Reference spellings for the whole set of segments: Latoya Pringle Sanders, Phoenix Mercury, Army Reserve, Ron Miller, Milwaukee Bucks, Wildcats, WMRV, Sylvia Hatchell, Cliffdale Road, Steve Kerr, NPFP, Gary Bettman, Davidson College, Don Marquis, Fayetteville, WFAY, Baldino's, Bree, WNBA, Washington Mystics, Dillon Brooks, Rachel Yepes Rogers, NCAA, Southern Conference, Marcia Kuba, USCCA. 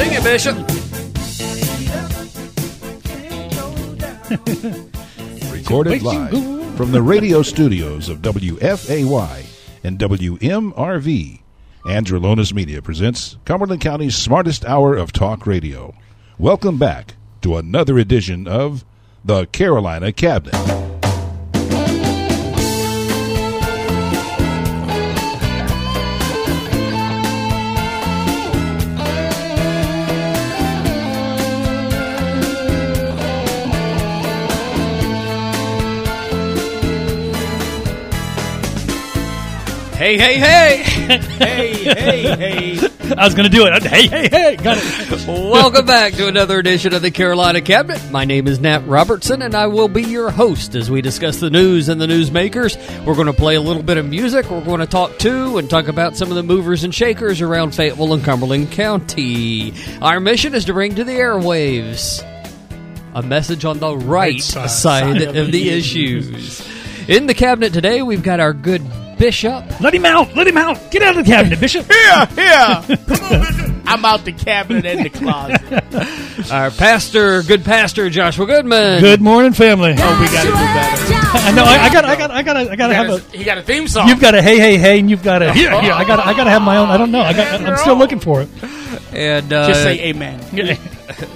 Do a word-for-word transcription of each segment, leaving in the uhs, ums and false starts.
Sing it, Bishop. Recorded live from the radio studios of W F A Y and W M R V, Andrelona's Media presents Cumberland County's smartest hour of talk radio. Welcome back to another edition of The Carolina Cabinet. Hey, hey, hey. Hey, hey, hey. I was going to do it. Hey, hey, hey. Got it. Welcome back to another edition of the Carolina Cabinet. My name is Nat Robertson, and I will be your host as we discuss the news and the newsmakers. We're going to play a little bit of music. We're going to talk to and talk about some of the movers and shakers around Fayetteville and Cumberland County. Our mission is to bring to the airwaves a message on the right, right side, side of, of the issues. In the Cabinet today, we've got our good Bishop. Let him out! Let him out! Get out of the cabinet, Bishop! Here! Here! Come on, Bishop! I'm out the cabinet and the closet. Our pastor, good pastor, Joshua Goodman. Good morning, family. Joshua, oh, we got to do better. I know. I got. I got. I got. I got to have a. You got a theme song. You've got a hey, hey, hey, and you've got a here, oh, here. I got. I got to have my own. I don't know. I got. I'm still looking for it. And uh, just say amen.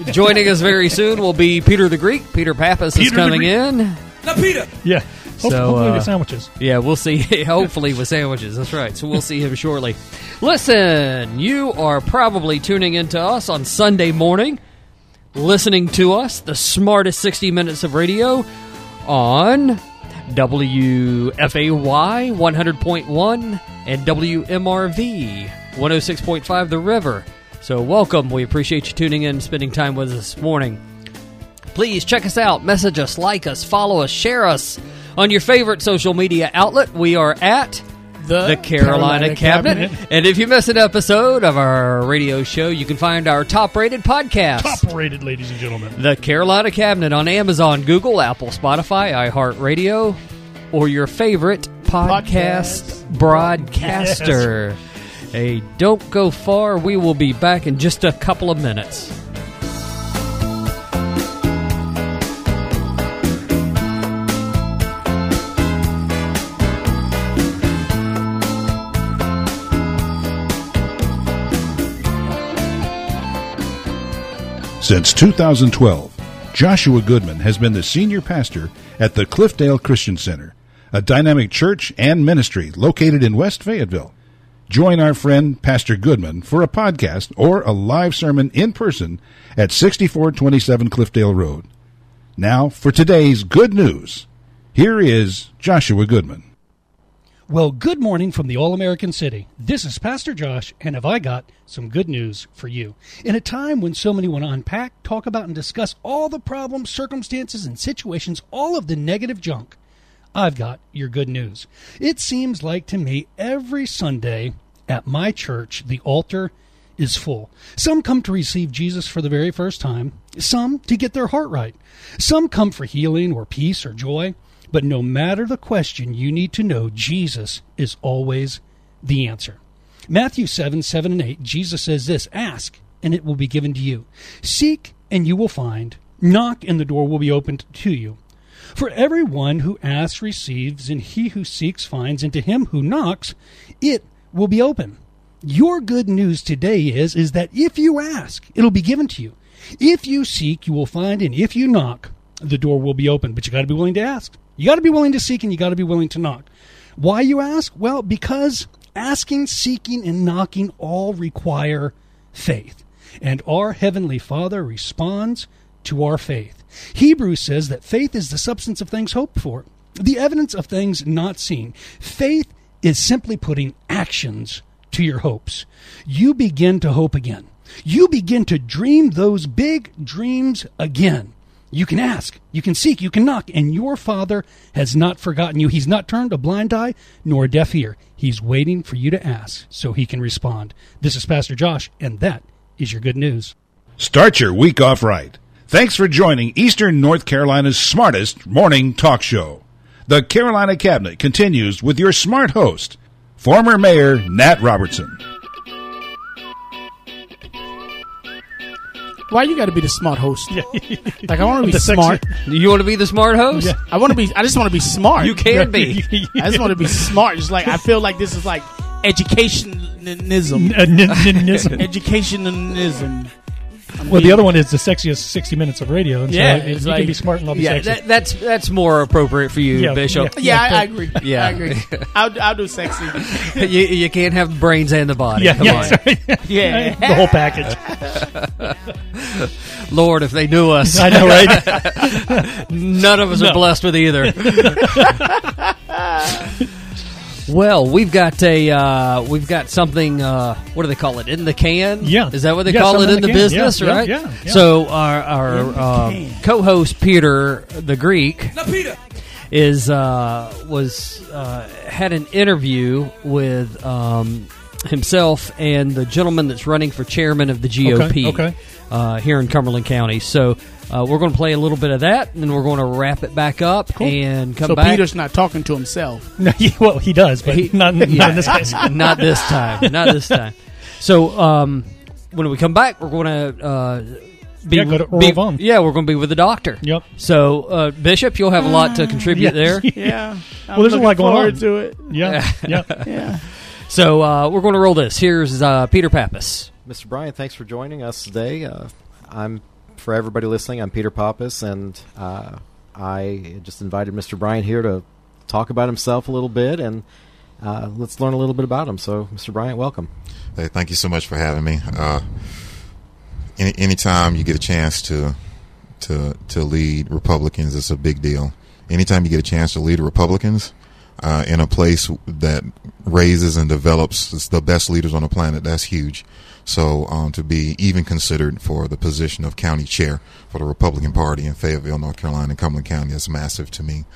Joining us very soon will be Peter the Greek. Peter Pappas Peter is coming in. Now, Peter. Yeah. So, hopefully uh, with sandwiches. Yeah, we'll see. Hopefully with sandwiches. That's right. So we'll see him shortly. Listen, you are probably tuning in to us on Sunday morning, listening to us, the smartest sixty minutes of radio, on W F A Y one hundred point one and W M R V one oh six point five The River. So welcome. We appreciate you tuning in and spending time with us this morning. Please check us out, message us, like us, follow us, share us on your favorite social media outlet. We are at The, the Carolina, Carolina Cabinet. Cabinet. And if you miss an episode of our radio show, you can find our top-rated podcast. Top-rated, ladies and gentlemen. The Carolina Cabinet on Amazon, Google, Apple, Spotify, iHeartRadio, or your favorite podcast, podcast. broadcaster. Yes. Hey, don't go far. We will be back in just a couple of minutes. Since two thousand twelve, Joshua Goodman has been the senior pastor at the Cliffdale Christian Center, a dynamic church and ministry located in West Fayetteville. Join our friend Pastor Goodman for a podcast or a live sermon in person at sixty-four twenty-seven Cliffdale Road. Now for today's good news. Here is Joshua Goodman. Well, good morning from the All-American City. This is Pastor Josh, and have I got some good news for you. In a time when so many want to unpack, talk about, and discuss all the problems, circumstances, and situations, all of the negative junk, I've got your good news. It seems like to me every Sunday at my church, the altar is full. Some come to receive Jesus for the very first time, some to get their heart right. Some come for healing or peace or joy. But no matter the question, you need to know Jesus is always the answer. Matthew seven, seven and eight, Jesus says this, ask, and it will be given to you. Seek, and you will find. Knock, and the door will be opened to you. For everyone who asks receives, and he who seeks finds, and to him who knocks, it will be open. Your good news today is, is that if you ask, it'll be given to you. If you seek, you will find, and if you knock, the door will be open. But you got to be willing to ask. You got to be willing to seek, and you got to be willing to knock. Why, you ask? Well, because asking, seeking, and knocking all require faith. And our Heavenly Father responds to our faith. Hebrews says that faith is the substance of things hoped for, the evidence of things not seen. Faith is simply putting actions to your hopes. You begin to hope again. You begin to dream those big dreams again. You can ask, you can seek, you can knock, and your Father has not forgotten you. He's not turned a blind eye nor a deaf ear. He's waiting for you to ask so he can respond. This is Pastor Josh, and that is your good news. Start your week off right. Thanks for joining Eastern North Carolina's smartest morning talk show. The Carolina Cabinet continues with your smart host, former Mayor Nat Robertson. why you got to be the smart host? Yeah. Like, I want to be smart. Sexy. You want to be the smart host? Yeah. I want to be. I just want to be smart. You can be. I just want to be smart. Just like I feel like this is like educationism. Educationism. I mean, well, the other one is the sexiest sixty minutes of radio. And yeah, so it, you like, can be smart and I'll be yeah, sexy. That, that's that's more appropriate for you, yeah, Bishop. Yeah, yeah, yeah I, I agree. Yeah, I agree. I'll, I'll do sexy. you, you can't have the brains and the body. Yeah, Come yeah, on. yeah. yeah. The whole package. Lord, if they knew us, I know, right? None of us no. are blessed with either. Well, we've got a uh, we've got something. Uh, what do they call it? In the can? Yeah, is that what they yeah, call it in the, the business? Yeah, right? Yeah, yeah, yeah. So our our uh, co-host Peter the Greek no, Peter. is uh, was uh, had an interview with um, himself and the gentleman that's running for chairman of the G O P okay, okay. Uh, here in Cumberland County. So. Uh, we're going to play a little bit of that, and then we're going to wrap it back up cool. and come so back. So Peter's not talking to himself. No, he, well, he does, but he, not, yeah, not in this case. Not this time. Not this time. So um, when we come back, we're going to uh, be, yeah, go to Earl Vaughn. Yeah, we're going to be with the doctor. Yep. So uh, Bishop, you'll have a lot to contribute yeah. there. Yeah. Well, there's a lot going on to it. Yeah. Yeah. yeah. yeah. So uh, we're going to roll this. Here's uh, Peter Pappas. Mister Bryan, thanks for joining us today. Uh, I'm. For everybody listening, I'm Peter Pappas, and uh, I just invited Mister Bryant here to talk about himself a little bit, and uh, let's learn a little bit about him. So, Mister Bryant, welcome. Hey, thank you so much for having me. Uh, any anytime you get a chance to to to lead Republicans, it's a big deal. Anytime you get a chance to lead Republicans uh, in a place that raises and develops the best leaders on the planet, that's huge. So um, to be even considered for the position of county chair for the Republican Party in Fayetteville, North Carolina, and Cumberland County is massive to me.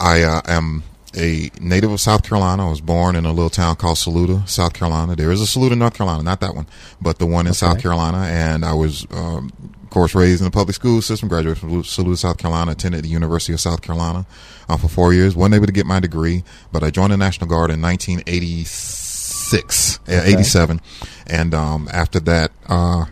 I uh, am a native of South Carolina. I was born in a little town called Saluda, South Carolina. There is a Saluda, North Carolina, not that one, but the one in okay. South Carolina. And I was, um, of course, raised in the public school system, graduated from Saluda, South Carolina, attended the University of South Carolina uh, for four years. Wasn't able to get my degree, but I joined the National Guard in nineteen eighty-six. Six, okay. eighty-seven, and um, after that, uh,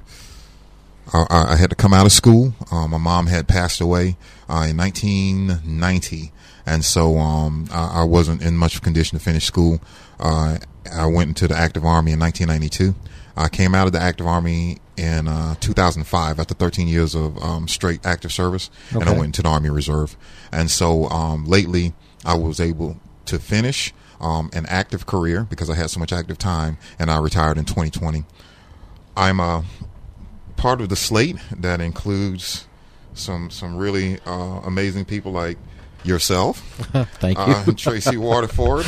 I, I had to come out of school. Uh, my mom had passed away uh, in nineteen ninety, and so um, I, I wasn't in much condition to finish school. Uh, I went into the active army in nineteen ninety-two. I came out of the active army in uh, two thousand five after thirteen years of um, straight active service, okay. and I went into the Army Reserve. And so um, lately, I was able to finish. Um, an active career because I had so much active time, and I retired in twenty twenty. I'm a part of the slate that includes some some really uh, amazing people like yourself. Thank you, uh, Tracy Waterford.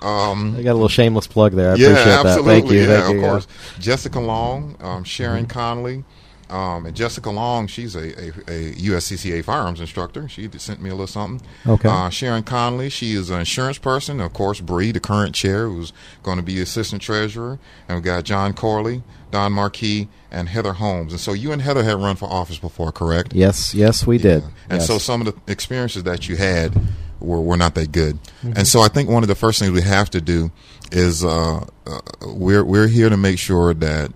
Um, I got a little shameless plug there. I yeah, appreciate that. Absolutely. Thank you. Yeah, Thank of you, course. Yeah. Jessica Long, um, Sharon mm-hmm. Connolly. Um, and Jessica Long, she's a, a, a U S C C A firearms instructor. She sent me a little something. Okay. Uh, Sharon Connolly, she is an insurance person. Of course, Bree, the current chair, who's going to be assistant treasurer. And we've got John Corley, Don Marquis, and Heather Holmes. And so you and Heather had run for office before, correct? Yes, yes, we yeah. did. And yes. so some of the experiences that you had were, were not that good. Mm-hmm. And so I think one of the first things we have to do is uh, uh, we're we're here to make sure that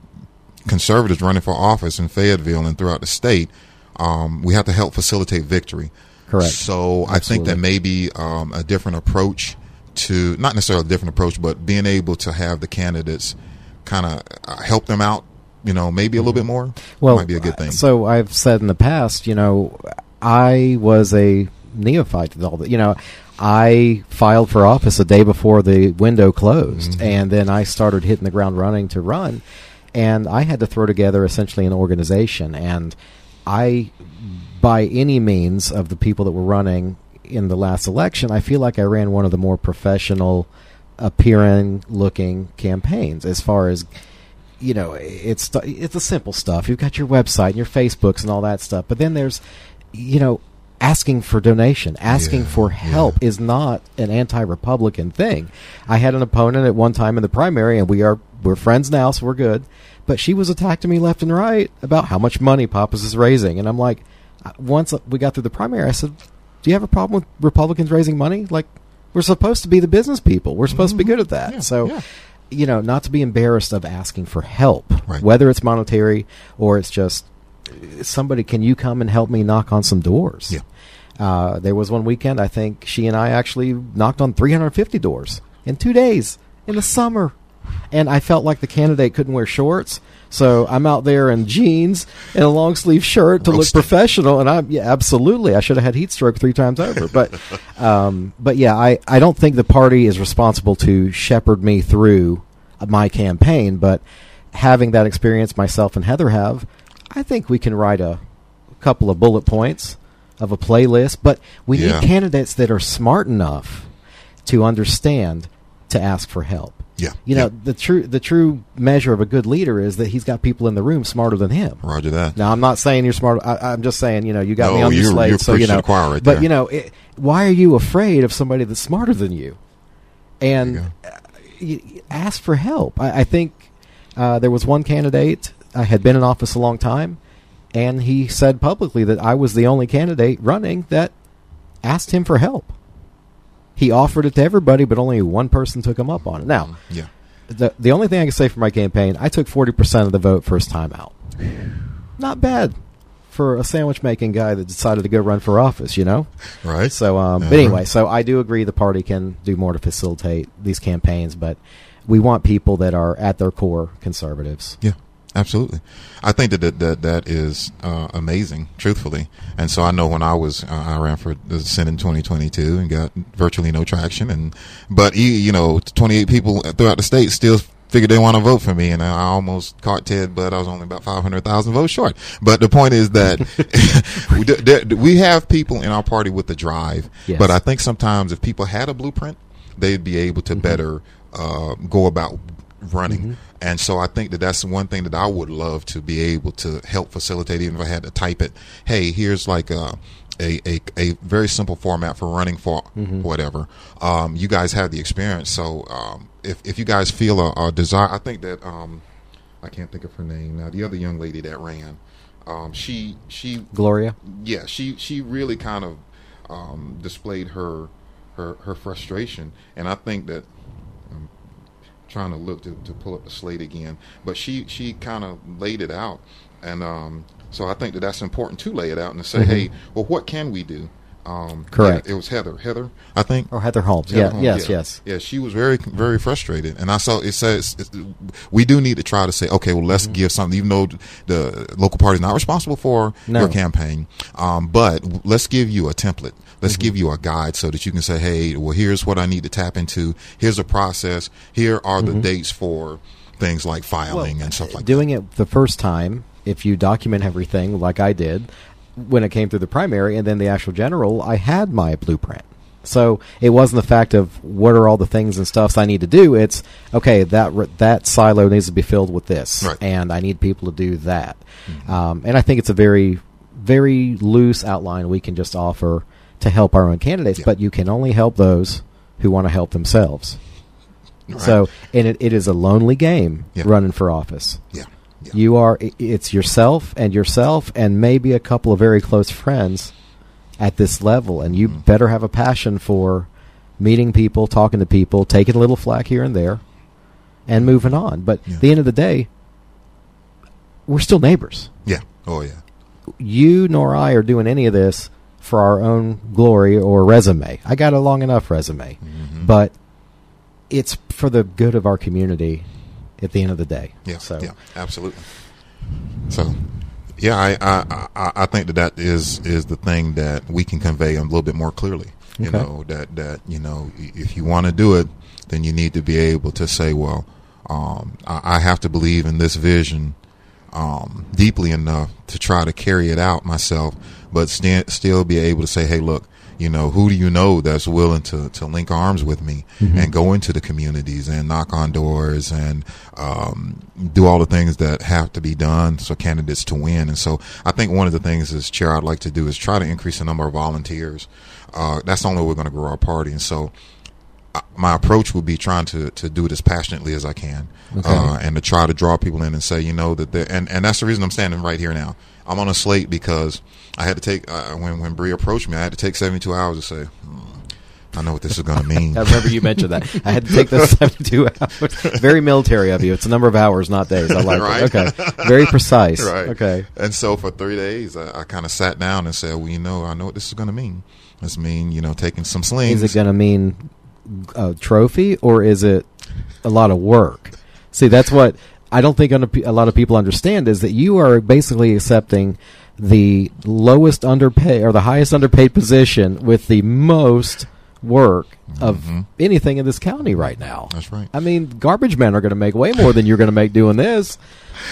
conservatives running for office in Fayetteville and throughout the state, um, we have to help facilitate victory. Correct. So Absolutely. I think that maybe um, a different approach to, not necessarily a different approach, but being able to have the candidates kind of uh, help them out, you know, maybe a little bit more well, might be a good thing. So I've said in the past, you know, I was a neophyte with all that, you know, I filed for office the day before the window closed, mm-hmm. and then I started hitting the ground running to run. And I had to throw together essentially an organization, and I, by any means of the people that were running in the last election, I feel like I ran one of the more professional appearing looking campaigns as far as, you know, it's, it's the simple stuff. You've got your website and your Facebooks and all that stuff, but then there's, you know, asking for donation, asking yeah, for help yeah. is not an anti-Republican thing. I had an opponent at one time in the primary, and we are we're friends now, so we're good. But she was attacking me left and right about how much money Pappas is raising, and I'm like, once we got through the primary, I said, "Do you have a problem with Republicans raising money? Like, we're supposed to be the business people. We're supposed mm-hmm. to be good at that." Yeah, so. Yeah. you know, not to be embarrassed of asking for help, right. Whether it's monetary or it's just somebody, can you come and help me knock on some doors? Yeah. Uh, there was one weekend, I think she and I actually knocked on three hundred fifty doors in two days in the summer. And I felt like the candidate couldn't wear shorts, so I'm out there in jeans and a long sleeve shirt to Roasted. Look professional. And I, yeah, absolutely, I should have had heat stroke three times over. But, um, but yeah, I, I don't think the party is responsible to shepherd me through my campaign. But having that experience, myself and Heather have, I think we can write a, a couple of bullet points of a playlist. But we yeah. need candidates that are smart enough to understand to ask for help. Yeah, you know yeah. the true the true measure of a good leader is that he's got people in the room smarter than him. Roger that. Now I'm not saying you're smart. I, I'm just saying you know you got no, me on your slate, so you know. The choir right but there. You know, it, why are you afraid of somebody that's smarter than you? And there you go. Uh, you, ask for help. I, I think uh, there was one candidate I had been in office a long time, and he said publicly that I was the only candidate running that asked him for help. He offered it to everybody, but only one person took him up on it. Now, yeah. the the only thing I can say for my campaign, I took forty percent of the vote first time out. Not bad for a sandwich-making guy that decided to go run for office, you know? Right. So, um, uh-huh. But anyway, so I do agree the party can do more to facilitate these campaigns, but we want people that are at their core conservatives. Yeah, absolutely. I think that that, that, that is uh, amazing, truthfully. And so I know when I was, uh, I ran for the Senate in twenty twenty-two and got virtually no traction. And, but, you know, twenty-eight people throughout the state still figured they want to vote for me. And I almost caught Ted, but I was only about five hundred thousand votes short. But the point is that we, we have people in our party with the drive. Yes. But I think sometimes if people had a blueprint, they'd be able to mm-hmm. better uh, go about running. Mm-hmm. And so I think that that's one thing that I would love to be able to help facilitate, even if I had to type it. Hey, here's like a a, a, a very simple format for running for mm-hmm. whatever. Um, you guys have the experience. So um, if, if you guys feel a, a desire, I think that um, I can't think of her name now. The other young lady that ran, um, she she Gloria. Yeah, she she really kind of um, displayed her her her frustration, and I think that. Trying to look to, to pull up the slate again, but she she kind of laid it out, and um so I think that that's important to lay it out and to say mm-hmm. hey, well, what can we do? Um correct. It was Heather Heather I think or Heather Holmes. Heather yeah Holmes. yes yeah. yes yeah she was very very frustrated, and I saw it says it's, we do need to try to say, okay, well, let's mm-hmm. give something, even though the local party is not responsible for no. your campaign, um but let's give you a template. Let's mm-hmm. give you a guide so that you can say, hey, well, here's what I need to tap into. Here's a process. Here are the mm-hmm. dates for things like filing well, and stuff like doing that. Doing it the first time, if you document everything like I did when it came through the primary and then the actual general, I had my blueprint. So it wasn't the fact of what are all the things and stuffs I need to do. It's, okay, that that silo needs to be filled with this, right. and I need people to do that. Mm-hmm. Um, and I think it's a very, very loose outline we can just offer to help our own candidates, yeah. but you can only help those who want to help themselves. Right. So, and it, it is a lonely game yeah. running for office. Yeah. yeah. You are, it's yourself and yourself and maybe a couple of very close friends at this level. And you mm. better have a passion for meeting people, talking to people, taking a little flack here and there and moving on. But yeah. at the end of the day, we're still neighbors. Yeah. Oh, yeah. You nor I are doing any of this for our own glory or resume. I got a long enough resume, mm-hmm. but it's for the good of our community at the end of the day. Yeah, so. yeah, absolutely. So, yeah, I, I, I, I think that that is, is the thing that we can convey a little bit more clearly. You okay. know, that, that, you know, if you want to do it, then you need to be able to say, well, um, I, I have to believe in this vision um, deeply enough to try to carry it out myself, but st- still be able to say, hey, look, you know, who do you know that's willing to, to link arms with me mm-hmm. and go into the communities and knock on doors and um, do all the things that have to be done for candidates to win. And so I think one of the things as chair I'd like to do is try to increase the number of volunteers. Uh, that's the only way we're going to grow our party. And so my approach would be trying to, to do it as passionately as I can okay. uh, and to try to draw people in and say, you know, that they're, and, and that's the reason I'm standing right here now. I'm on a slate because I had to take, uh, when, when Bree approached me, I had to take seventy-two hours to say, hmm, I know what this is going to mean. I remember you mentioned that. I had to take those seventy-two hours. Very military of you. It's a number of hours, not days. I like right? it. Okay. Very precise. Right. Okay. And so for three days, I, I kind of sat down and said, well, you know, I know what this is going to mean. This mean, you know, taking some slings. Is it going to mean a trophy or is it a lot of work? See, that's what I don't think a lot of people understand is that you are basically accepting the lowest underpaid or the highest underpaid position with the most work of mm-hmm. anything in this county right now. That's right. I mean, garbage men are going to make way more than you're going to make doing this.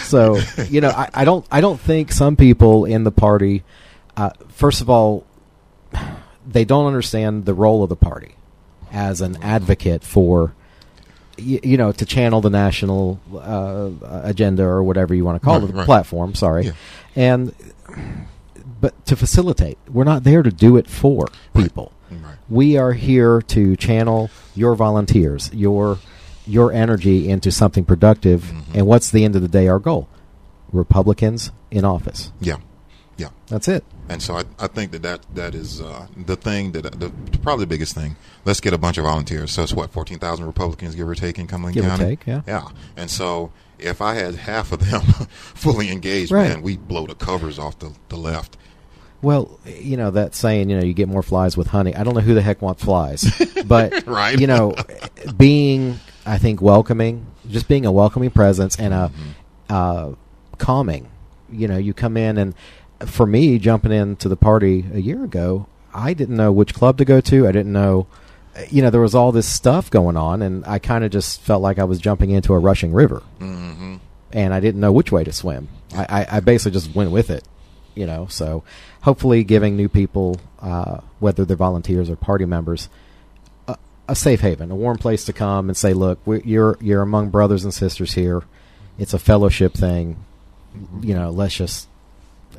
So, you know, I, I don't I don't think some people in the party, uh, first of all, they don't understand the role of the party as an advocate for, you, you know, to channel the national uh, agenda or whatever you want to call right, it, the right. platform, sorry. Yeah. And but to facilitate. We're not there to do it for people. Right. Right. We are here to channel your volunteers, your your energy into something productive. Mm-hmm. And what's the end of the day our goal? Republicans in office. Yeah. Yeah. That's it. And so I, I think that that, that is uh, the thing, that the, probably the biggest thing. Let's get a bunch of volunteers. So it's what, fourteen thousand Republicans, give or take, in Cumberland County? Give or take, yeah. Yeah. And so if I had half of them fully engaged, right. man, we'd blow the covers off the, the left. Well, you know, that saying, you know, you get more flies with honey. I don't know who the heck wants flies. But, right? you know, being, I think, welcoming, just being a welcoming presence and a mm-hmm. uh, calming. You know, you come in and... For me, jumping into the party a year ago, I didn't know which club to go to. I didn't know, you know, there was all this stuff going on, and I kind of just felt like I was jumping into a rushing river, mm-hmm. and I didn't know which way to swim. I, I, I basically just went with it, you know. So hopefully giving new people, uh, whether they're volunteers or party members, a, a safe haven, a warm place to come and say, look, we're, you're you're among brothers and sisters here. It's a fellowship thing. You know, let's just...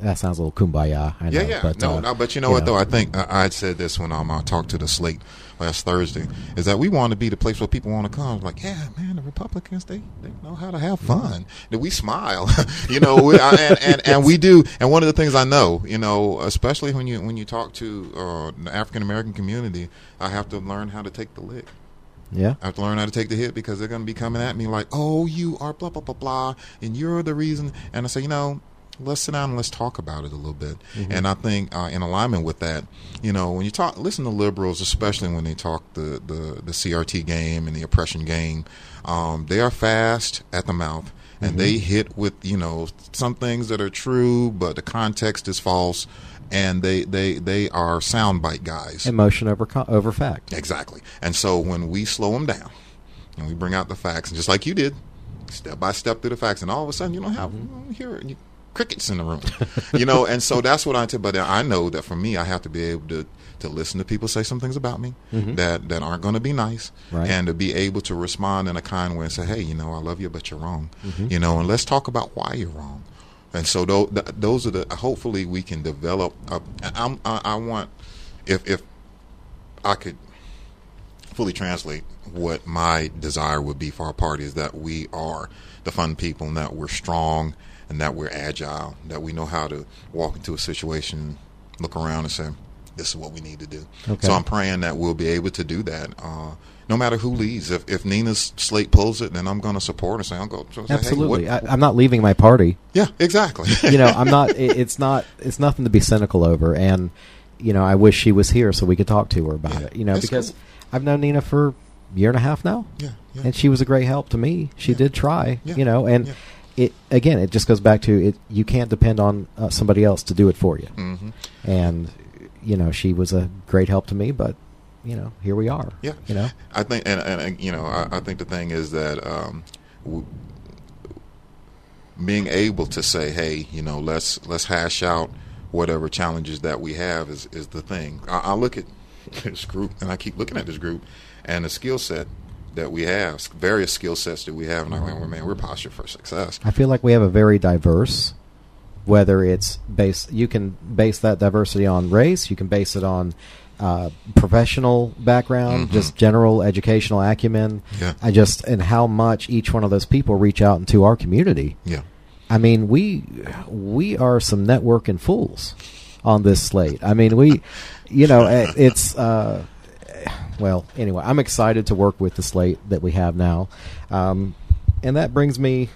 That sounds a little kumbaya. I know, yeah, yeah. But, no, uh, no, but you know you what, know. though? I think I, I had said this when um, I talked to the slate last Thursday, is that we want to be the place where people want to come. Like, yeah, man, the Republicans, they, they know how to have fun. That we smile, you know, we, I, and, and, yes. and we do. And one of the things I know, you know, especially when you when you talk to uh, the African-American community, I have to learn how to take the lick. Yeah, I have to learn how to take the hit because they're going to be coming at me like, oh, you are blah, blah, blah, blah, and you're the reason. And I say, you know, let's sit down and let's talk about it a little bit. Mm-hmm. And I think uh, in alignment with that, you know, when you talk, listen to liberals, especially when they talk the, the, the C R T game and the oppression game, um, they are fast at the mouth. And mm-hmm. they hit with, you know, some things that are true, but the context is false. And they, they, they are soundbite guys. Emotion over, over fact. Exactly. And so when we slow them down and we bring out the facts, and just like you did, step by step through the facts, and all of a sudden you don't have mm-hmm. here you, crickets in the room, you know, and so that's what I did. But I know that for me, I have to be able to, to listen to people say some things about me mm-hmm. that, that aren't going to be nice, right. and to be able to respond in a kind way and say, hey, you know, I love you, but you're wrong, mm-hmm. you know, and let's talk about why you're wrong. And so th- th- those are the, hopefully we can develop, a, I, I, I want, if if I could fully translate what my desire would be for our party is that we are the fun people and that we're strong and that we're agile, that we know how to walk into a situation, look around and say, this is what we need to do. Okay. So I'm praying that we'll be able to do that uh, no matter who leads. If if Nina's slate pulls it, then I'm going to support her. So I'm going to say, absolutely. Hey, what, I, I'm not leaving my party. Yeah, exactly. you know, I'm not, it, it's not, it's nothing to be cynical over. And, you know, I wish she was here so we could talk to her about yeah, it, you know, because cool. I've known Nina for a year and a half now. Yeah. yeah. And she was a great help to me. She yeah. did try, yeah. you know, and, yeah. It again. It just goes back to it. You can't depend on uh, somebody else to do it for you. Mm-hmm. And you know, she was a great help to me. But you know, here we are. Yeah. You know, I think, and, and you know, I, I think the thing is that um, w- being able to say, hey, you know, let's let's hash out whatever challenges that we have is is the thing. I, I look at this group, and I keep looking at this group, and the skill set that we have, various skill sets that we have, and I went, well, man, we're postured for success. I feel like we have a very diverse, whether it's based, you can base that diversity on race, you can base it on uh, professional background, mm-hmm. just general educational acumen, yeah. I just, and how much each one of those people reach out into our community. Yeah, I mean, we we are some networking fools on this slate. I mean, we, you know, it's... Uh, well, anyway, I'm excited to work with the slate that we have now. Um, and that brings me,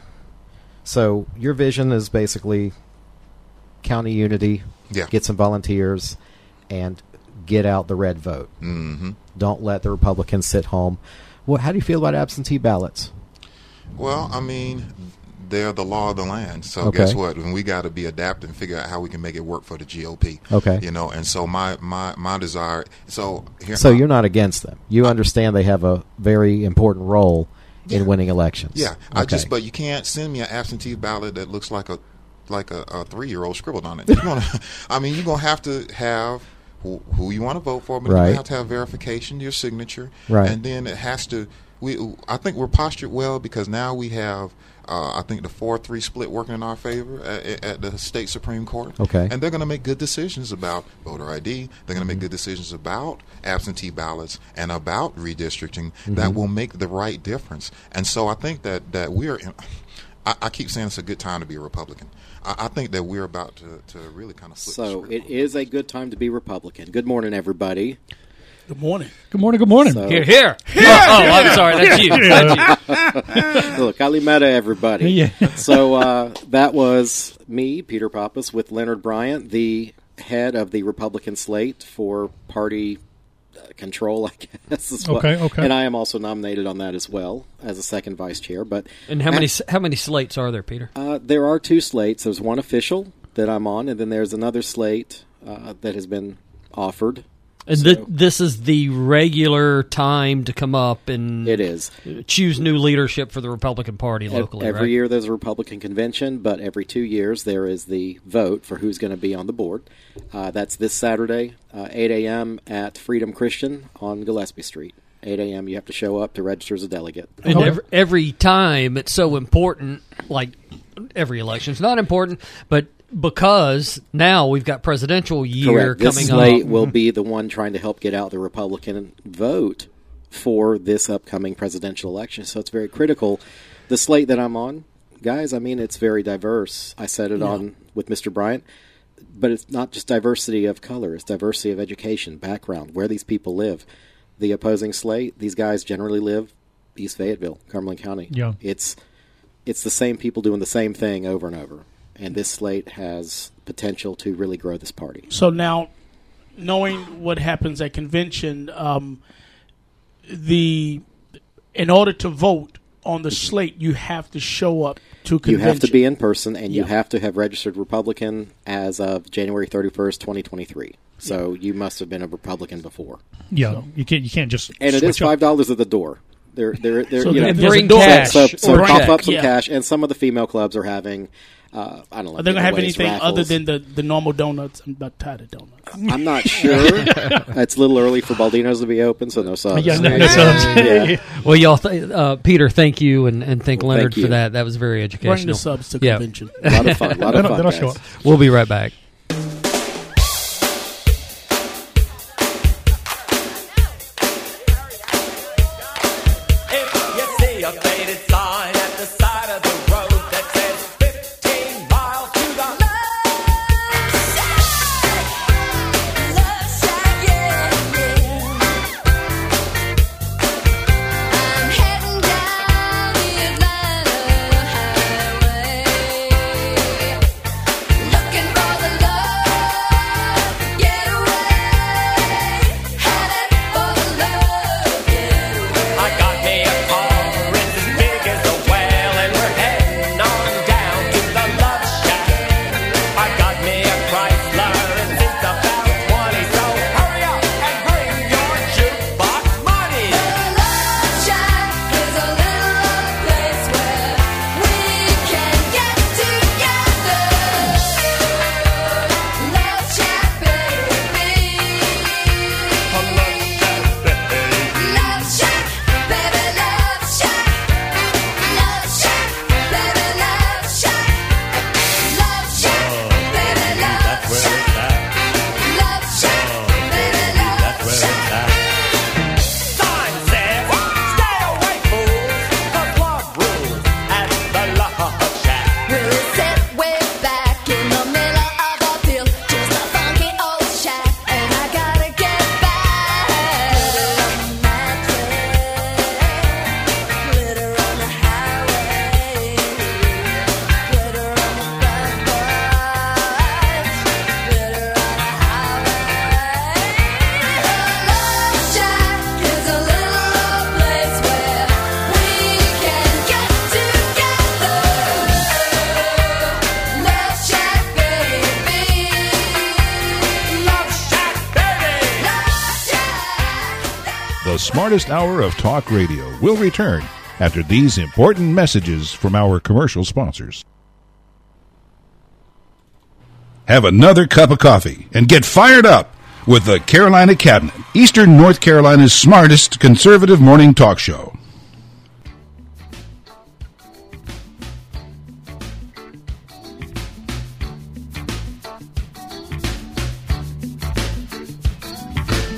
so your vision is basically county unity, yeah. get some volunteers, and get out the red vote. Mm-hmm. Don't let the Republicans sit home. Well, how do you feel about absentee ballots? Well, I mean, they're the law of the land. So okay. guess what? And we got to be adaptive and figure out how we can make it work for the G O P. Okay. You know, and so my, my, my desire. So here, so you're not against them. You I, understand they have a very important role yeah. in winning elections. Yeah. Okay. I just, but you can't send me an absentee ballot that looks like a, like a, a three-year-old scribbled on it. You're gonna, I mean, you're going to have to have who, who you want to vote for, but right. you have to have verification, your signature. Right. And then it has to. We, I think we're postured well because now we have, uh, I think, the four three split working in our favor at, at the state Supreme Court. Okay. And they're going to make good decisions about voter I D. They're going to make mm-hmm. good decisions about absentee ballots and about redistricting mm-hmm. that will make the right difference. And so I think that, that we're in, I, I keep saying it's a good time to be a Republican. I think that we're about to, to really kind of flip so the it is a good time to be Republican. Good morning, everybody. Good morning. Good morning. Good morning. So, here, here. here oh, oh, I'm sorry. That's you. That's you. Look, Kalimata, everybody. Yeah. So uh, that was me, Peter Pappas, with Leonard Bryant, the head of the Republican slate for party control, I guess. As well. Okay. Okay. And I am also nominated on that as well as a second vice chair. But and how many I, how many slates are there, Peter? Uh, there are two slates. There's one official that I'm on, and then there's another slate uh, that has been offered. And so, th- this is the regular time to come up and it is. choose new leadership for the Republican Party locally, Every right? year there's a Republican convention, but every two years there is the vote for who's going to be on the board. Uh, that's this Saturday, uh, eight a.m. at Freedom Christian on Gillespie Street. eight a.m. you have to show up to register as a delegate. And every, every time it's so important, like every election is not important, but because now we've got presidential year Correct. coming this up. This slate will be the one trying to help get out the Republican vote for this upcoming presidential election. So it's very critical. The slate that I'm on, guys, I mean, it's very diverse. I said it yeah. on with Mister Bryant. But it's not just diversity of color. It's diversity of education, background, where these people live. The opposing slate, these guys generally live East Fayetteville, Cumberland County. Yeah. It's, it's the same people doing the same thing over and over. And this slate has potential to really grow this party. So now, knowing what happens at convention, um, the in order to vote on the slate, you have to show up to convention. You have to be in person, and yeah. you have to have registered Republican as of January thirty-first, twenty twenty-three. So yeah. you must have been a Republican before. Yeah, so. you can't you can't just and it is five dollars at the door. They're they're they're so you know, bring cash, so, so bring cough up some yeah. cash, and some of the female clubs are having. Uh, I don't know. Are they going to have anything raffles. other than the, the normal donuts? I'm not tired of donuts. I'm not sure. It's a little early for Baldino's to be open, so no subs. Yeah, no, no subs. yeah. Well, y'all, th- uh, Peter, thank you, and, and thank well, Leonard thank for that. That was very educational. Bring the subs to yeah. convention. A lot of fun. A lot of fun, guys. Sure. We'll be right back. For the the smartest hour of talk radio will return after these important messages from our commercial sponsors. Have another cup of coffee and get fired up with the Carolina Cabinet, Eastern North Carolina's smartest conservative morning talk show.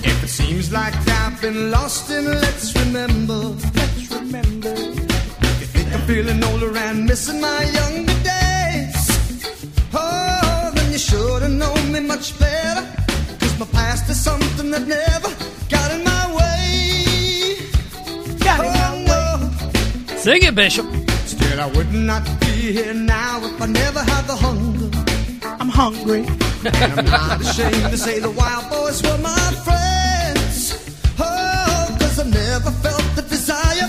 If it seems like I've been lost, and let's remember, let's remember. You think I'm feeling all around, missing my younger days. Oh. Should have known me much better, 'cause my past is something that never got in my way. Got in my way. Sing it, Bishop. Still, I would not be here now if I never had the hunger. I'm hungry. And I'm not ashamed to say the Wild Boys were my friends. Oh, 'cause I never felt the desire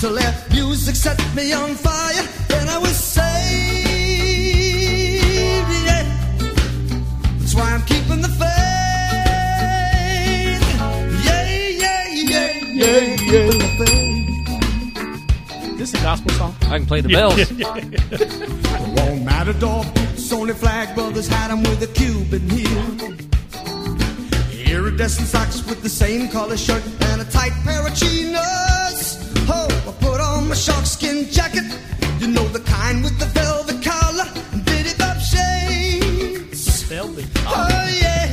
to let music set me on fire. Then I was saved. That's why I'm keeping the faith. Yeah, yeah, yeah, yeah, yeah. This is a gospel song. I can play the bells. Yeah, yeah, yeah. The long matador boots, only flag brothers had them with a Cuban heel. Iridescent socks with the same color shirt and a tight pair of chinos. Oh, I put on my sharkskin jacket, you know, the kind with the velvet collar. Oh, yeah.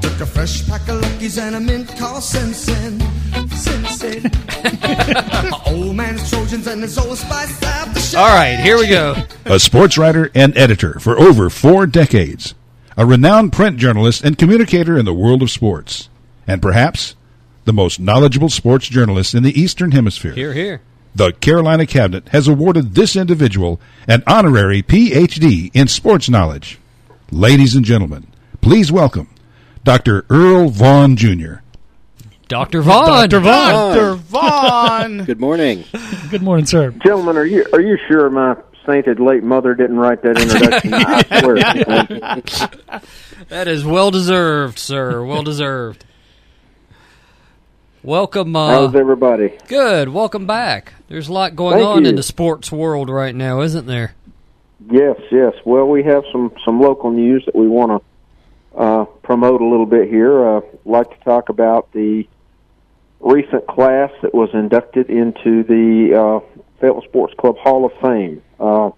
Took a fresh pack of Luckies and a mint called Sin Sin. Sin Sin. Old man's Trojans and his old spice. All right, here we go. A sports writer and editor for over four decades. A renowned print journalist and communicator in the world of sports. And perhaps the most knowledgeable sports journalist in the Eastern Hemisphere. Hear, hear. The Carolina Cabinet has awarded this individual an honorary P H D in sports knowledge. Ladies and gentlemen, please welcome Doctor Earl Vaughn Junior Doctor Vaughn. Doctor Vaughn. Doctor Vaughn. Good morning. Good morning, sir. Gentlemen, are you are you sure my sainted late mother didn't write that introduction? I swear. That is well deserved, sir. Well deserved. Welcome. Uh, How's everybody? Good. Welcome back. There's a lot going Thank on you. in the sports world right now, isn't there? Yes, yes. Well, we have some, some local news that we want to uh, promote a little bit here. Uh, I'd like to talk about the recent class that was inducted into the uh, Fayetteville Sports Club Hall of Fame. Uh,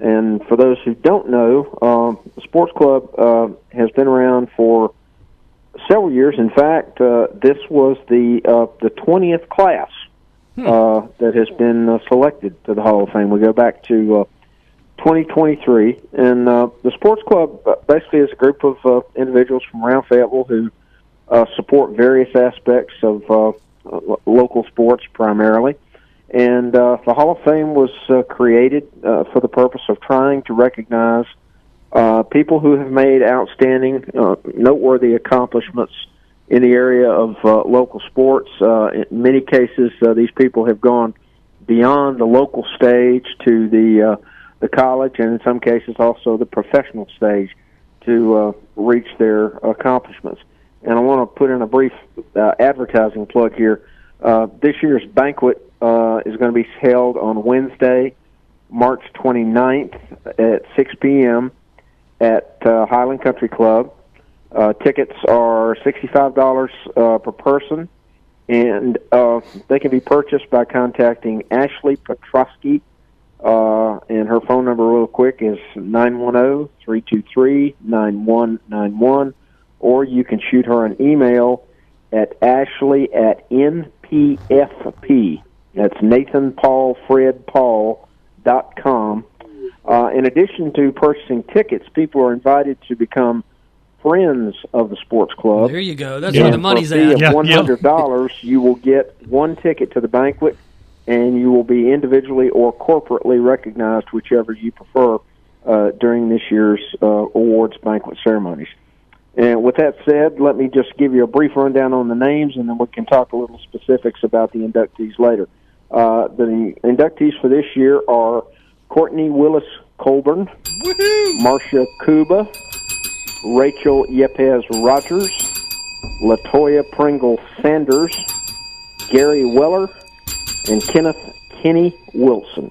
and for those who don't know, uh, the sports club uh, has been around for several years. In fact, uh, this was the uh, the twentieth class uh, hmm. that has been uh, selected to the Hall of Fame. We go back to uh, twenty twenty-three, and uh, the sports club basically is a group of uh, individuals from around Fayetteville who uh, support various aspects of uh, local sports primarily. And uh, the Hall of Fame was uh, created uh, for the purpose of trying to recognize Uh, people who have made outstanding, uh, noteworthy accomplishments in the area of uh, local sports. Uh, in many cases, uh, these people have gone beyond the local stage to the uh, the college, and in some cases also the professional stage, to uh, reach their accomplishments. And I want to put in a brief uh, advertising plug here. Uh, this year's banquet uh, is going to be held on Wednesday, March twenty-ninth at six p.m. at uh, Highland Country Club. Uh, tickets are sixty-five dollars uh, per person, and uh, they can be purchased by contacting Ashley Petrosky, uh, and her phone number real quick is nine one zero, three two three, nine one nine one, or you can shoot her an email at ashley at N P F P. That's Nathan Paul Fred Paul dot com. Uh, in addition to purchasing tickets, people are invited to become friends of the sports club. There you go. That's yeah. where the money's at. For a fee of one hundred dollars, you will get one ticket to the banquet, and you will be individually or corporately recognized, whichever you prefer, uh, during this year's uh, awards banquet ceremonies. And with that said, let me just give you a brief rundown on the names, and then we can talk a little specifics about the inductees later. Uh, the inductees for this year are Courtney Willis Colburn, Woo-hoo! Marcia Kuba, Rachel Yepes Rogers, Latoya Pringle Sanders, Gary Weller, and Kenneth Kenny Wilson.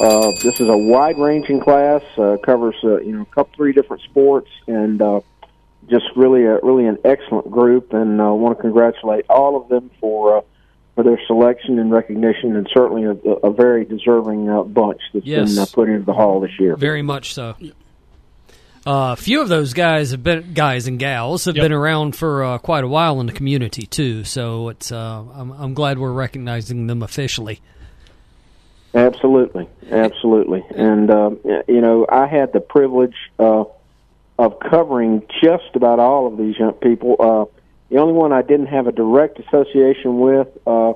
Uh, this is a wide-ranging class, uh, covers uh, you know a couple three different sports, and uh, just really a, really an excellent group. And I uh, want to congratulate all of them for uh, for their selection and recognition, and certainly a, a very deserving uh, bunch that's yes. been uh, put into the hall this year. Very much so. A uh, few of those guys have been guys and gals have yep. been around for uh, quite a while in the community too. So it's uh, I'm, I'm glad we're recognizing them officially. Absolutely, absolutely, and uh, you know I had the privilege uh, of covering just about all of these young people. Uh, the only one I didn't have a direct association with uh,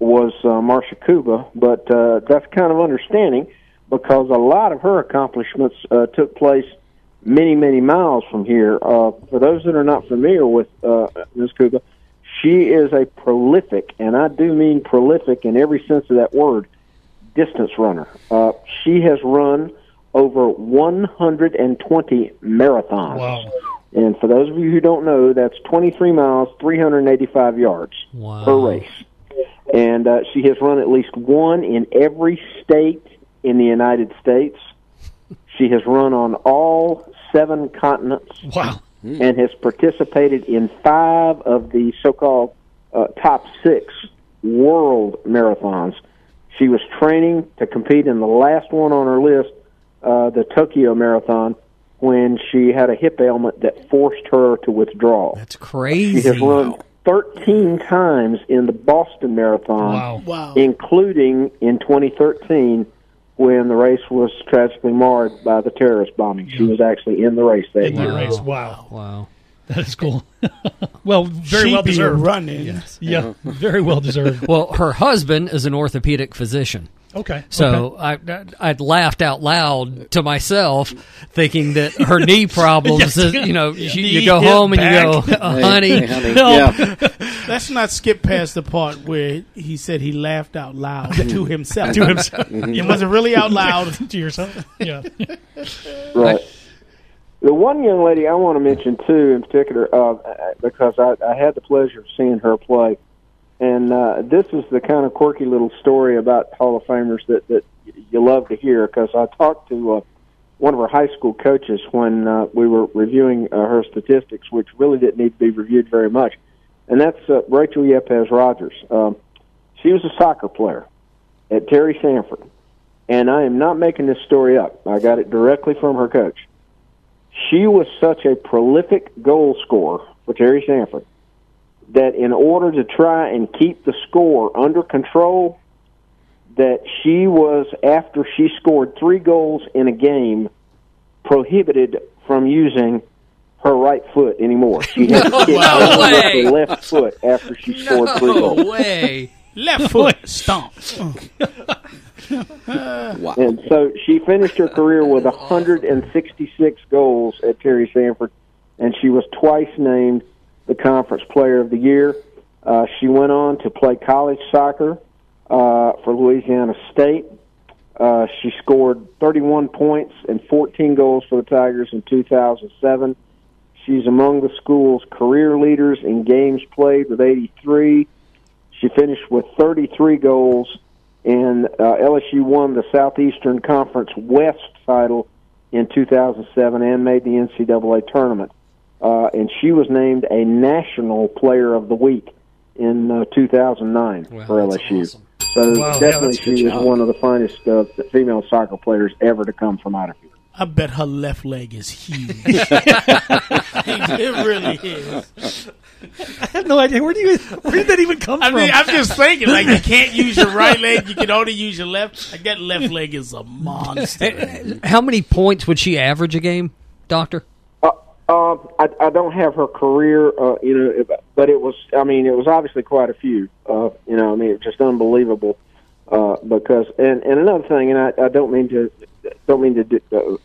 was uh, Marcia Kuba, but uh, that's kind of understanding because a lot of her accomplishments uh, took place many, many miles from here. Uh, for those that are not familiar with uh, Miz Kuba, she is a prolific, and I do mean prolific in every sense of that word, distance runner. Uh, she has run over one hundred twenty marathons. Wow. And for those of you who don't know, that's twenty-three miles, three hundred eighty-five yards wow. per race. And uh, she has run at least one in every state in the United States. She has run on all seven continents wow. and has participated in five of the so-called uh, top six world marathons. She was training to compete in the last one on her list, uh, the Tokyo Marathon, when she had a hip ailment that forced her to withdraw. That's crazy. She has run thirteen times in the Boston Marathon, wow. Wow. including in twenty thirteen when the race was tragically marred by the terrorist bombing. She was actually in the race that in year. The race. Wow. Wow. That is cool. Well, very she well deserved. Running. Yes. Yeah, very well deserved. Well, her husband is an orthopedic physician. Okay. So okay. I I laughed out loud to myself thinking that her knee problems, yes. is, you know, yeah. she, you go home and back. You go, oh, honey. Hey, hey, honey. No. Yeah. Let's not skip past the part where he said he laughed out loud to himself. To himself. It wasn't really out loud to yourself. Yeah. Right. The one young lady I want to mention, too, in particular, uh, because I, I had the pleasure of seeing her play, and uh, this is the kind of quirky little story about Hall of Famers that, that you love to hear, because I talked to uh, one of her high school coaches when uh, we were reviewing uh, her statistics, which really didn't need to be reviewed very much, and that's uh, Rachel Yepes Rogers. Um, she was a soccer player at Terry Sanford, and I am not making this story up. I got it directly from her coach. She was such a prolific goal scorer for Terry Sanford that in order to try and keep the score under control, that she was, after she scored three goals in a game, prohibited from using her right foot anymore. She had no, to kick no way. Her left foot after she no scored three goals. No way. Left foot stomp. Wow. And so she finished her career with one hundred sixty-six goals at Terry Sanford, and she was twice named the Conference Player of the Year. Uh, she went on to play college soccer uh, for Louisiana State. Uh, she scored thirty-one points and fourteen goals for the Tigers in two thousand seven. She's among the school's career leaders in games played with eighty-three. She finished with thirty-three goals, and uh, L S U won the Southeastern Conference West title in two thousand seven and made the N C double A tournament. Uh, and she was named a National Player of the Week in uh, two thousand nine wow, for L S U. Awesome. So wow, definitely yeah, she was one of the finest uh, female soccer players ever to come from out of here. I bet her left leg is huge. It really is. I had no idea. Where do you? Where did that even come I from? I mean, I'm just thinking, like, you can't use your right leg. You can only use your left. Like, that left leg is a monster. How many points would she average a game, Doctor? Uh, uh, I, I don't have her career, uh, you know, but it was, I mean, it was obviously quite a few. Uh, you know, I mean, it's just unbelievable. Uh, because, and, and another thing, and I, I don't mean to, don't mean to, do, uh,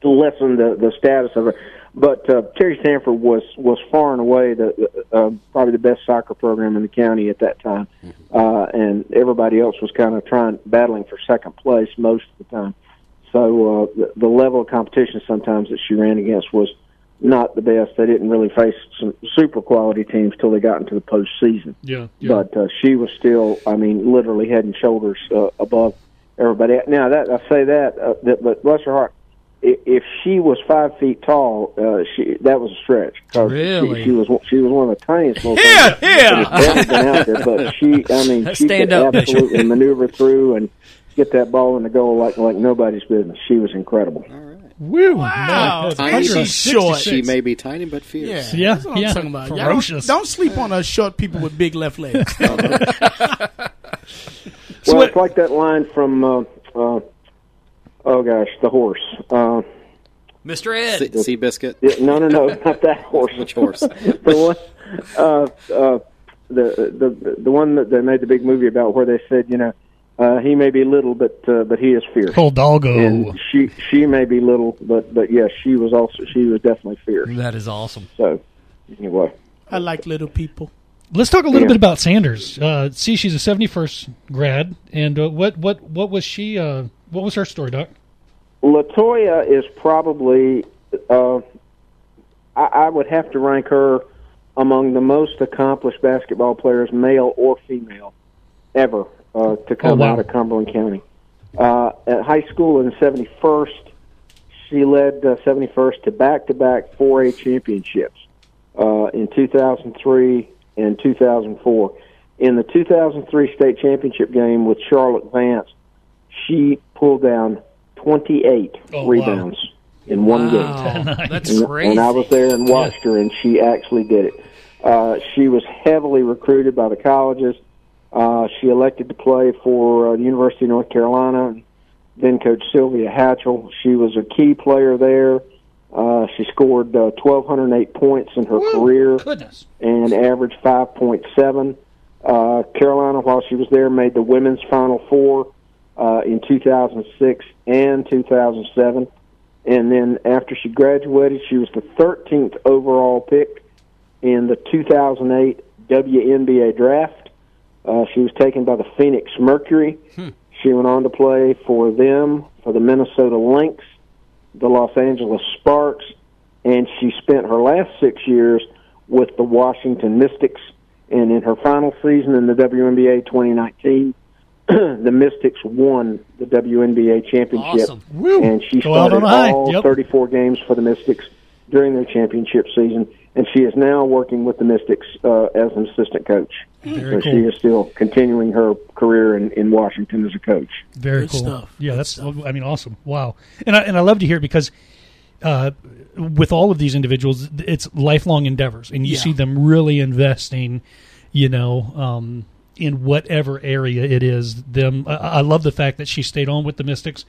to lessen the, the status of her, but uh, Terry Sanford was, was far and away the uh, probably the best soccer program in the county at that time, uh, and everybody else was kind of trying battling for second place most of the time. So uh, the, the level of competition sometimes that she ran against was not the best. They didn't really face some super quality teams till they got into the postseason. Yeah, yeah. But uh, she was still, I mean, literally head and shoulders uh, above everybody. Now that I say that, uh, that, but bless her heart, if she was five feet tall, uh, she that was a stretch. Really, she, she was she was one of the tiniest little yeah, things. Yeah, yeah. But she, I mean, she Stand could up, absolutely Mitchell. maneuver through and get that ball in the goal like like nobody's business. She was incredible. All right. Woo. Wow, tiny, she's short. She may be tiny but fierce. Yeah, yeah. That's what yeah. I'm talking about. Ferocious. Don't, don't sleep on us short people with big left legs. Well, so it's like that line from, uh, uh, oh gosh, the horse. Uh, Mister Ed. Seabiscuit. C- no, no, no, not that horse. Which horse? The one, uh, uh, the, the, the one that they made the big movie about where they said, you know, Uh, he may be little, but uh, but he is fierce. Oh, doggo! And she she may be little, but but yes, yeah, she was also she was definitely fierce. That is awesome. So anyway, I like little people. Let's talk a little yeah. bit about Sanders. Uh, see, she's a seventy-first grad, and uh, what what what was she? Uh, what was her story, Doc? LaToya is probably uh, I, I would have to rank her among the most accomplished basketball players, male or female, ever. Uh, to come oh, wow. out of Cumberland County. Uh, at high school in seventy-first, she led uh, seventy-first to back-to-back four A championships uh, in two thousand three and two thousand four. In the two thousand three state championship game with Charlotte Vance, she pulled down twenty-eight oh, rebounds wow. in one wow. game. Nice. That's and, crazy. And I was there and watched yeah. her, and she actually did it. Uh, she was heavily recruited by the colleges. Uh, she elected to play for uh, the University of North Carolina, then Coach Sylvia Hatchell. She was a key player there. Uh, she scored uh, one thousand two hundred eight points in her Whoa, career goodness. and averaged five point seven. Uh, Carolina, while she was there, made the women's Final Four uh, in two thousand six and two thousand seven. And then after she graduated, she was the thirteenth overall pick in the two thousand eight W N B A draft. Uh, she was taken by the Phoenix Mercury. Hmm. She went on to play for them, for the Minnesota Lynx, the Los Angeles Sparks, and she spent her last six years with the Washington Mystics. And in her final season in the W N B A twenty nineteen, the Mystics won the W N B A championship. Awesome. And she Go started all yep. thirty-four games for the Mystics during their championship season. And she is now working with the Mystics uh, as an assistant coach. Very so cool. She is still continuing her career in, in Washington as a coach. Very Good cool. Stuff. Yeah, Good that's stuff. I mean awesome. Wow. And I and I love to hear it because uh, with all of these individuals, it's lifelong endeavors, and you yeah. see them really investing, you know, um, in whatever area it is. Them. I, I love the fact that she stayed on with the Mystics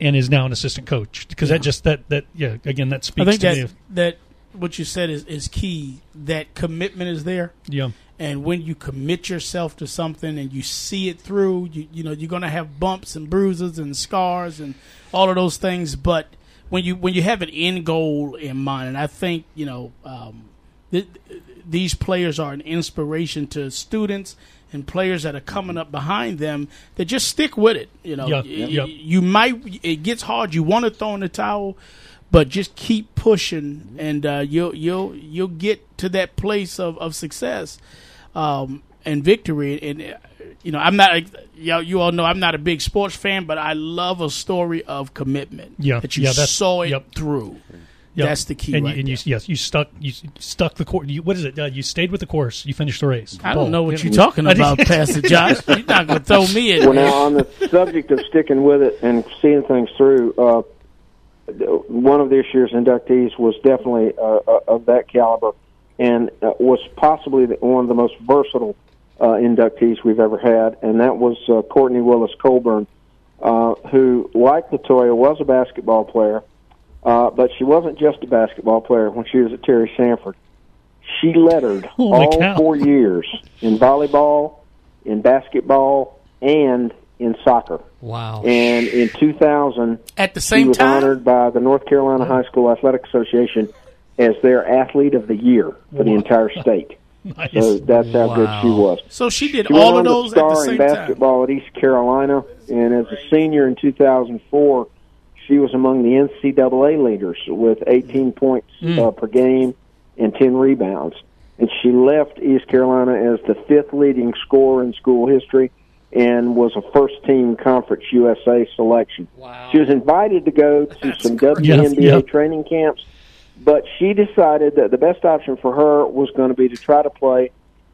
and is now an assistant coach because yeah. that just that that yeah again that speaks I think to that, me of, that. What you said is, is key. That commitment is there. Yeah. And when you commit yourself to something and you see it through, you, you know, you're going to have bumps and bruises and scars and all of those things. But when you when you have an end goal in mind, and I think, you know, um, th- these players are an inspiration to students and players that are coming up behind them that just stick with it. You know, yeah. y- yeah. you might, it gets hard. You want to throw in the towel. But just keep pushing, and uh, you'll you'll you'll get to that place of of success um, and victory. And uh, you know, I'm not. You you all know I'm not a big sports fan, but I love a story of commitment. Yeah, that you yeah, saw it yep. through. Yep. That's the key. And, right you, and you, yes, you stuck. You stuck the course. What is it? Uh, you stayed with the course. You finished the race. I don't Boom. know what you're talking about, Pastor Josh. You're not going to throw me in. Well, now on the subject of sticking with it and seeing things through. Uh, One of this year's inductees was definitely uh, of that caliber and uh, was possibly one of the most versatile uh, inductees we've ever had, and that was uh, Courtney Willis Colburn, uh, who, like LaToya, was a basketball player, uh, but she wasn't just a basketball player when she was at Terry Sanford. She lettered Holy all cow. four years in volleyball, in basketball, and in soccer. Wow. And in two thousand, at the same she was time? honored by the North Carolina High School Athletic Association as their Athlete of the Year for wow. the entire state. Nice. So that's how wow. good she was. So she did she all of those at the same time. She was a star in basketball time. at East Carolina, and as a senior in two thousand four, she was among the N C double A leaders with eighteen points mm. uh, per game and ten rebounds. And she left East Carolina as the fifth leading scorer in school history and was a first-team Conference U S A selection. Wow. She was invited to go to That's some W N B A yep. training camps, but she decided that the best option for her was going to be to try to play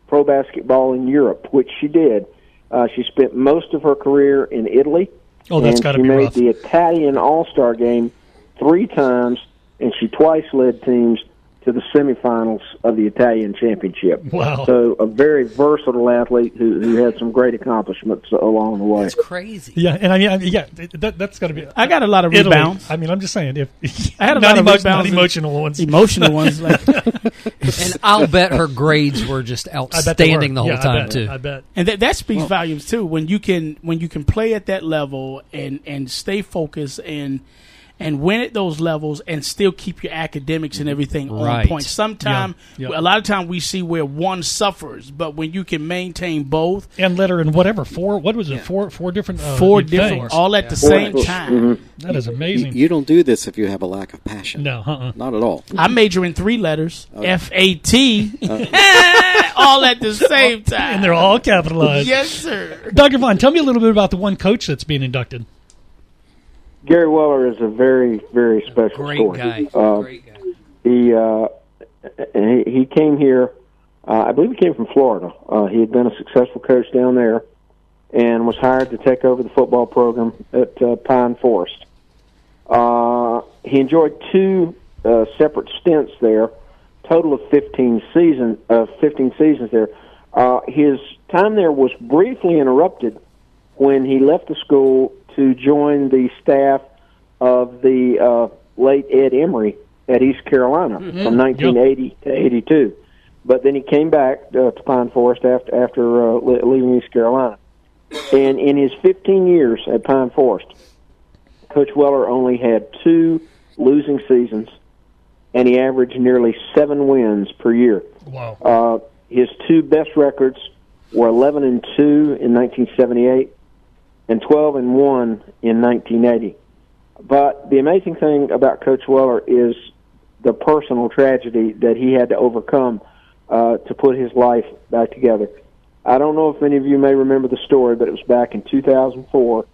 pro basketball in Europe, which she did. Uh, she spent most of her career in Italy. Oh, that's got to be rough. She made the Italian All-Star Game three times, and she twice led teams to the semifinals of the Italian Championship. Wow. So a very versatile athlete who, who had some great accomplishments along the way. That's crazy. Yeah, and I mean, I mean yeah, that, that's got to be... I got a lot of Italy. rebounds. I mean, I'm just saying, if I had a lot of rebounds. Not emotional ones. Emotional ones. Like. And I'll bet her grades were just outstanding the whole yeah, time, I bet, too. I bet. And that, that speaks well, volumes, too, when you can when you can play at that level and, and stay focused and... and win at those levels and still keep your academics and everything right. on point. Sometimes, yeah. yeah. a lot of times we see where one suffers, but when you can maintain both. And letter and whatever, four, what was it, yeah. four four different uh, Four different, things. all at yeah. the four same books. time. Mm-hmm. That is amazing. You, you don't do this if you have a lack of passion. No, uh-uh. Not at all. I major in three letters, okay. F A T, uh-huh. all at the same time. And they're all capitalized. Yes, sir. Doctor Vaughn, tell me a little bit about the one coach that's being inducted. Gary Weller is a very, very special Great story. Guy. Uh, Great guy. He, uh, he came here, uh, I believe he came from Florida. Uh, he had been a successful coach down there and was hired to take over the football program at uh, Pine Forest. Uh, he enjoyed two uh, separate stints there, total of fifteen, season, uh, fifteen seasons there. Uh, his time there was briefly interrupted when he left the school to join the staff of the uh, late Ed Emery at East Carolina mm-hmm. from nineteen eighty yep. to eighty-two. But then he came back uh, to Pine Forest after, after uh, leaving East Carolina. And in his fifteen years at Pine Forest, Coach Weller only had two losing seasons, and he averaged nearly seven wins per year. Wow. Uh, his two best records were eleven and two in nineteen seventy-eight and twelve and one in nineteen eighty. But the amazing thing about Coach Weller is the personal tragedy that he had to overcome uh, to put his life back together. I don't know if any of you may remember the story, but it was back in two thousand four.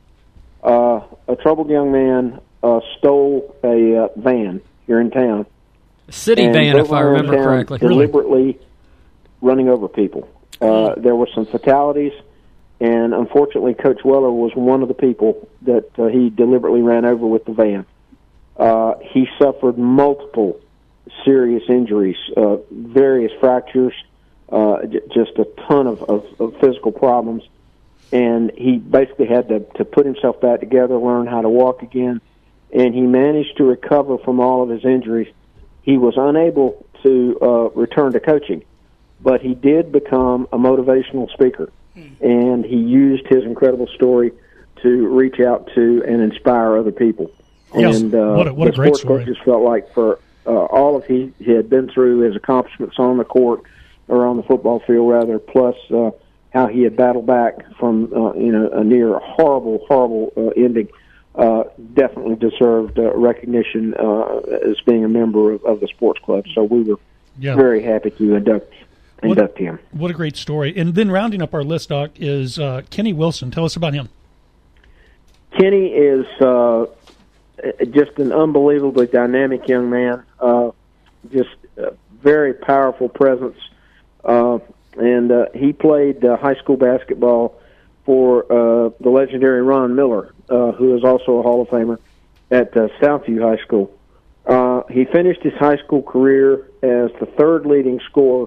Uh, a troubled young man uh, stole a uh, van here in town. A city van, if I remember correctly. Deliberately running over people. Uh, there were some fatalities. And unfortunately, Coach Weller was one of the people that uh, he deliberately ran over with the van. Uh, he suffered multiple serious injuries, uh, various fractures, uh, j- just a ton of, of, of physical problems. And he basically had to, to put himself back together, learn how to walk again. And he managed to recover from all of his injuries. He was unable to uh, return to coaching, but he did become a motivational speaker. And he used his incredible story to reach out to and inspire other people. Yes. And uh, what a, what a great story. Coaches felt like for uh, all of he, he had been through, his accomplishments on the court or on the football field, rather, plus uh, how he had battled back from uh, you know a near horrible, horrible uh, ending, uh, definitely deserved uh, recognition uh, as being a member of, of the sports club. So we were yeah. very happy to induct him. What a, what a great story. And then rounding up our list, Doc, is uh, Kenny Wilson. Tell us about him. Kenny is uh, just an unbelievably dynamic young man, uh, just a very powerful presence. Uh, and uh, he played uh, high school basketball for uh, the legendary Ron Miller, uh, who is also a Hall of Famer, at uh, Southview High School. Uh, he finished his high school career as the third leading scorer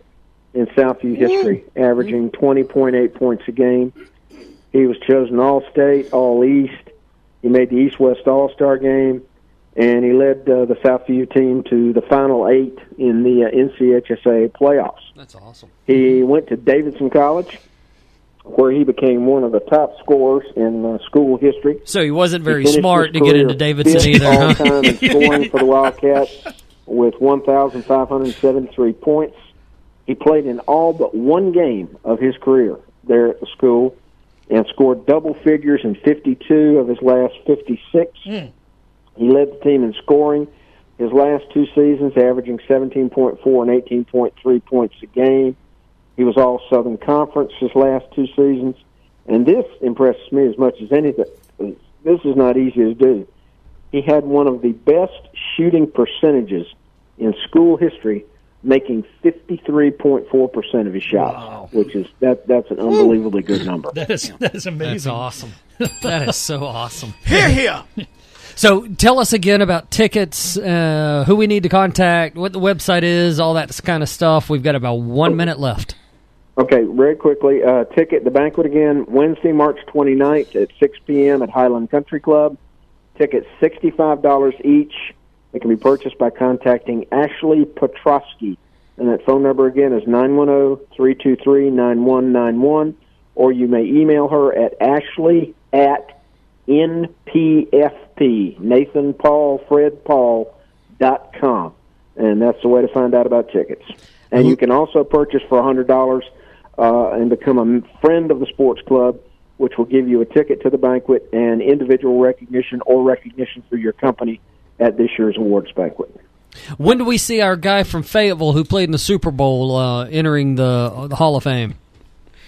in Southview history, yeah. averaging twenty point eight points a game. He was chosen All-State, All-East. He made the East-West All-Star Game, and he led uh, the Southview team to the Final Eight in the uh, N C H S A playoffs. That's awesome. He went to Davidson College, where he became one of the top scorers in uh, school history. So he wasn't very he smart to get into Davidson either, huh? All-time in scoring for the Wildcats with one thousand five hundred seventy-three points. He played in all but one game of his career there at the school and scored double figures in fifty-two of his last fifty-six. Mm. He led the team in scoring his last two seasons, averaging seventeen point four and eighteen point three points a game. He was all Southern Conference his last two seasons. And this impresses me as much as anything. This is not easy to do. He had one of the best shooting percentages in school history, making fifty-three point four percent of his shots, wow. which is that that's an unbelievably good number. That is that is amazing. That's awesome. That is so awesome. Hear, hear. So tell us again about tickets, uh, who we need to contact, what the website is, all that kind of stuff. We've got about one minute left. Okay, very quickly, uh, ticket, the banquet again, Wednesday, March twenty-ninth at six p.m. at Highland Country Club. Tickets sixty-five dollars each. They can be purchased by contacting Ashley Petrosky. And that phone number again is nine one zero, three two three, nine one nine one. Or you may email her at ashley at N P F P, Nathan Paul Fred Paul, dot com. And that's the way to find out about tickets. And you can also purchase for one hundred dollars uh, and become a friend of the sports club, which will give you a ticket to the banquet and individual recognition or recognition through your company at this year's awards banquet. When do we see our guy from Fayetteville who played in the Super Bowl uh, entering the, uh, the Hall of Fame?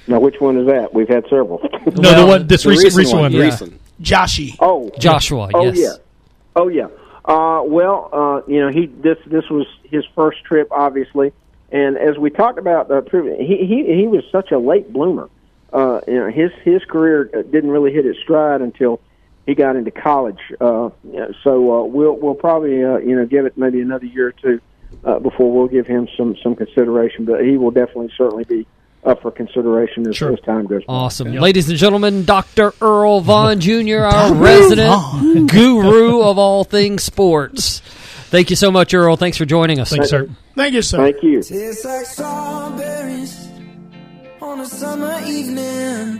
Now, which one is that? We've had several. No, well, the one, this the recent, recent one. Yeah. Recent. Joshie. Oh, Joshua, oh, yes. Yeah. Oh, yeah. Uh, well, uh, you know, he this this was his first trip, obviously. And as we talked about, uh, he, he he was such a late bloomer. Uh, you know, his, his career didn't really hit its stride until he got into college, uh, so uh, we'll we'll probably uh, you know give it maybe another year or two uh, before we'll give him some, some consideration. But he will definitely certainly be up for consideration as, sure. as time goes. Awesome, on. Yep. Ladies and gentlemen, Doctor Earl Vaughn Junior, our resident guru of all things sports. Thank you so much, Earl. Thanks for joining us. Thanks, sir. Thank you, sir. Thank you. Tastes like strawberries on a summer evening.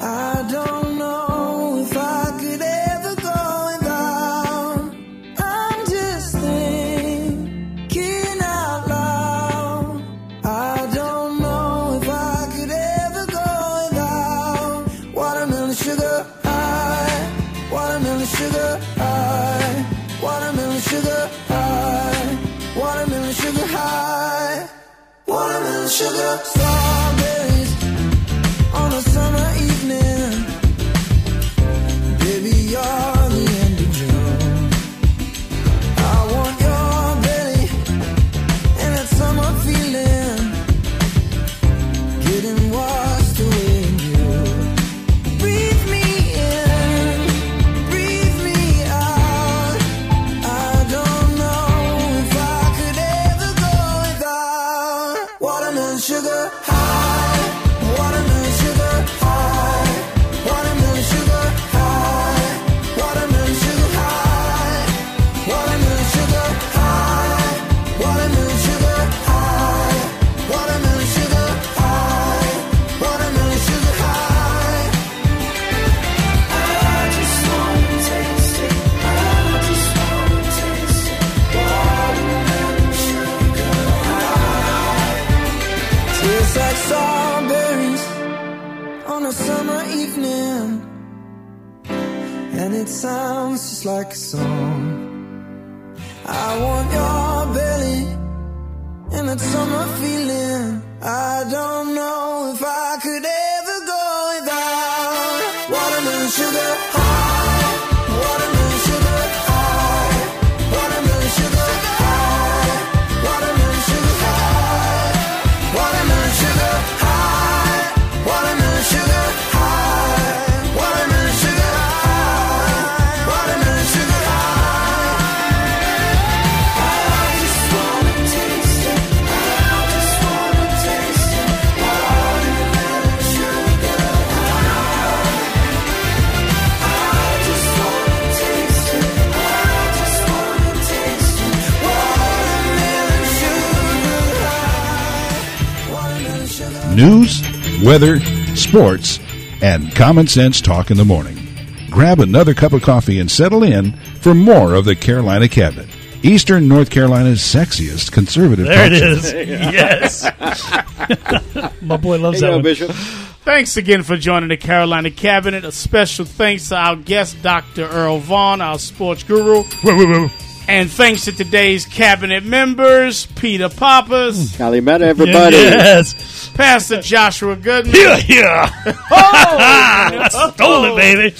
I don't know if I could ever go without. I'm just thinking out loud. I don't know if I could ever go without. Watermelon sugar high, watermelon sugar high, watermelon sugar high, watermelon sugar high, watermelon sugar strawberries on a summer evening. Sounds just like a song. I want your belly and that summer feeling. I don't know if I could ever go without watermelon sugar high, watermelon sugar high, watermelon sugar high, watermelon sugar high, watermelon sugar high, watermelon sugar high. News, weather, sports, and Common Sense Talk in the morning. Grab another cup of coffee and settle in for more of the Carolina Cabinet, Eastern North Carolina's sexiest conservative there talk show. There it is. Yes. My boy loves hey, that yo, one. Bishop. Thanks again for joining the Carolina Cabinet. A special thanks to our guest, Doctor Earl Vaughn, our sports guru. And thanks to today's Cabinet members, Peter Pappas. Kalimata, everybody. Yes. Pastor Joshua Goodman. Yeah, yeah. Oh, stole oh. it, baby.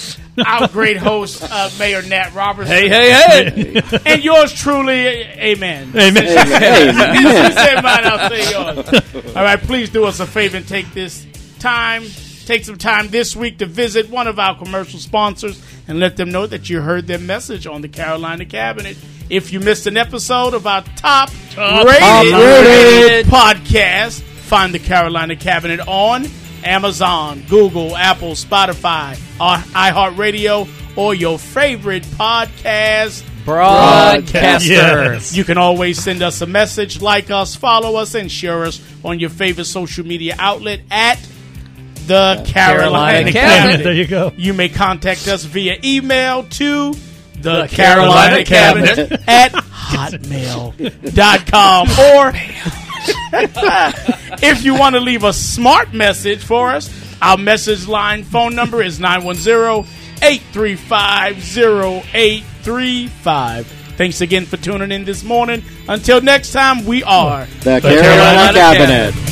Our great host, uh, Mayor Nat Robertson. Hey, hey, hey. And yours truly, amen. Amen. Amen. You say mine, I'll say yours. All right, please do us a favor and take this time, take some time this week to visit one of our commercial sponsors and let them know that you heard their message on the Carolina Cabinet. If you missed an episode of our top, top rated, rated podcast, find the Carolina Cabinet on Amazon, Google, Apple, Spotify, iHeartRadio, or your favorite podcast broadcaster. Yes. You can always send us a message, like us, follow us, and share us on your favorite social media outlet at The Carolina, Carolina Cabinet. There you go. You may contact us via email to The, the Carolina, Carolina Cabinet, Cabinet at hotmail dot com or... If you want to leave a smart message for us, our message line phone number is nine one zero, eight three five, zero eight three five. Thanks again for tuning in this morning. Until next time, we are The, the Carolina, Carolina Cabinet. Cabinet.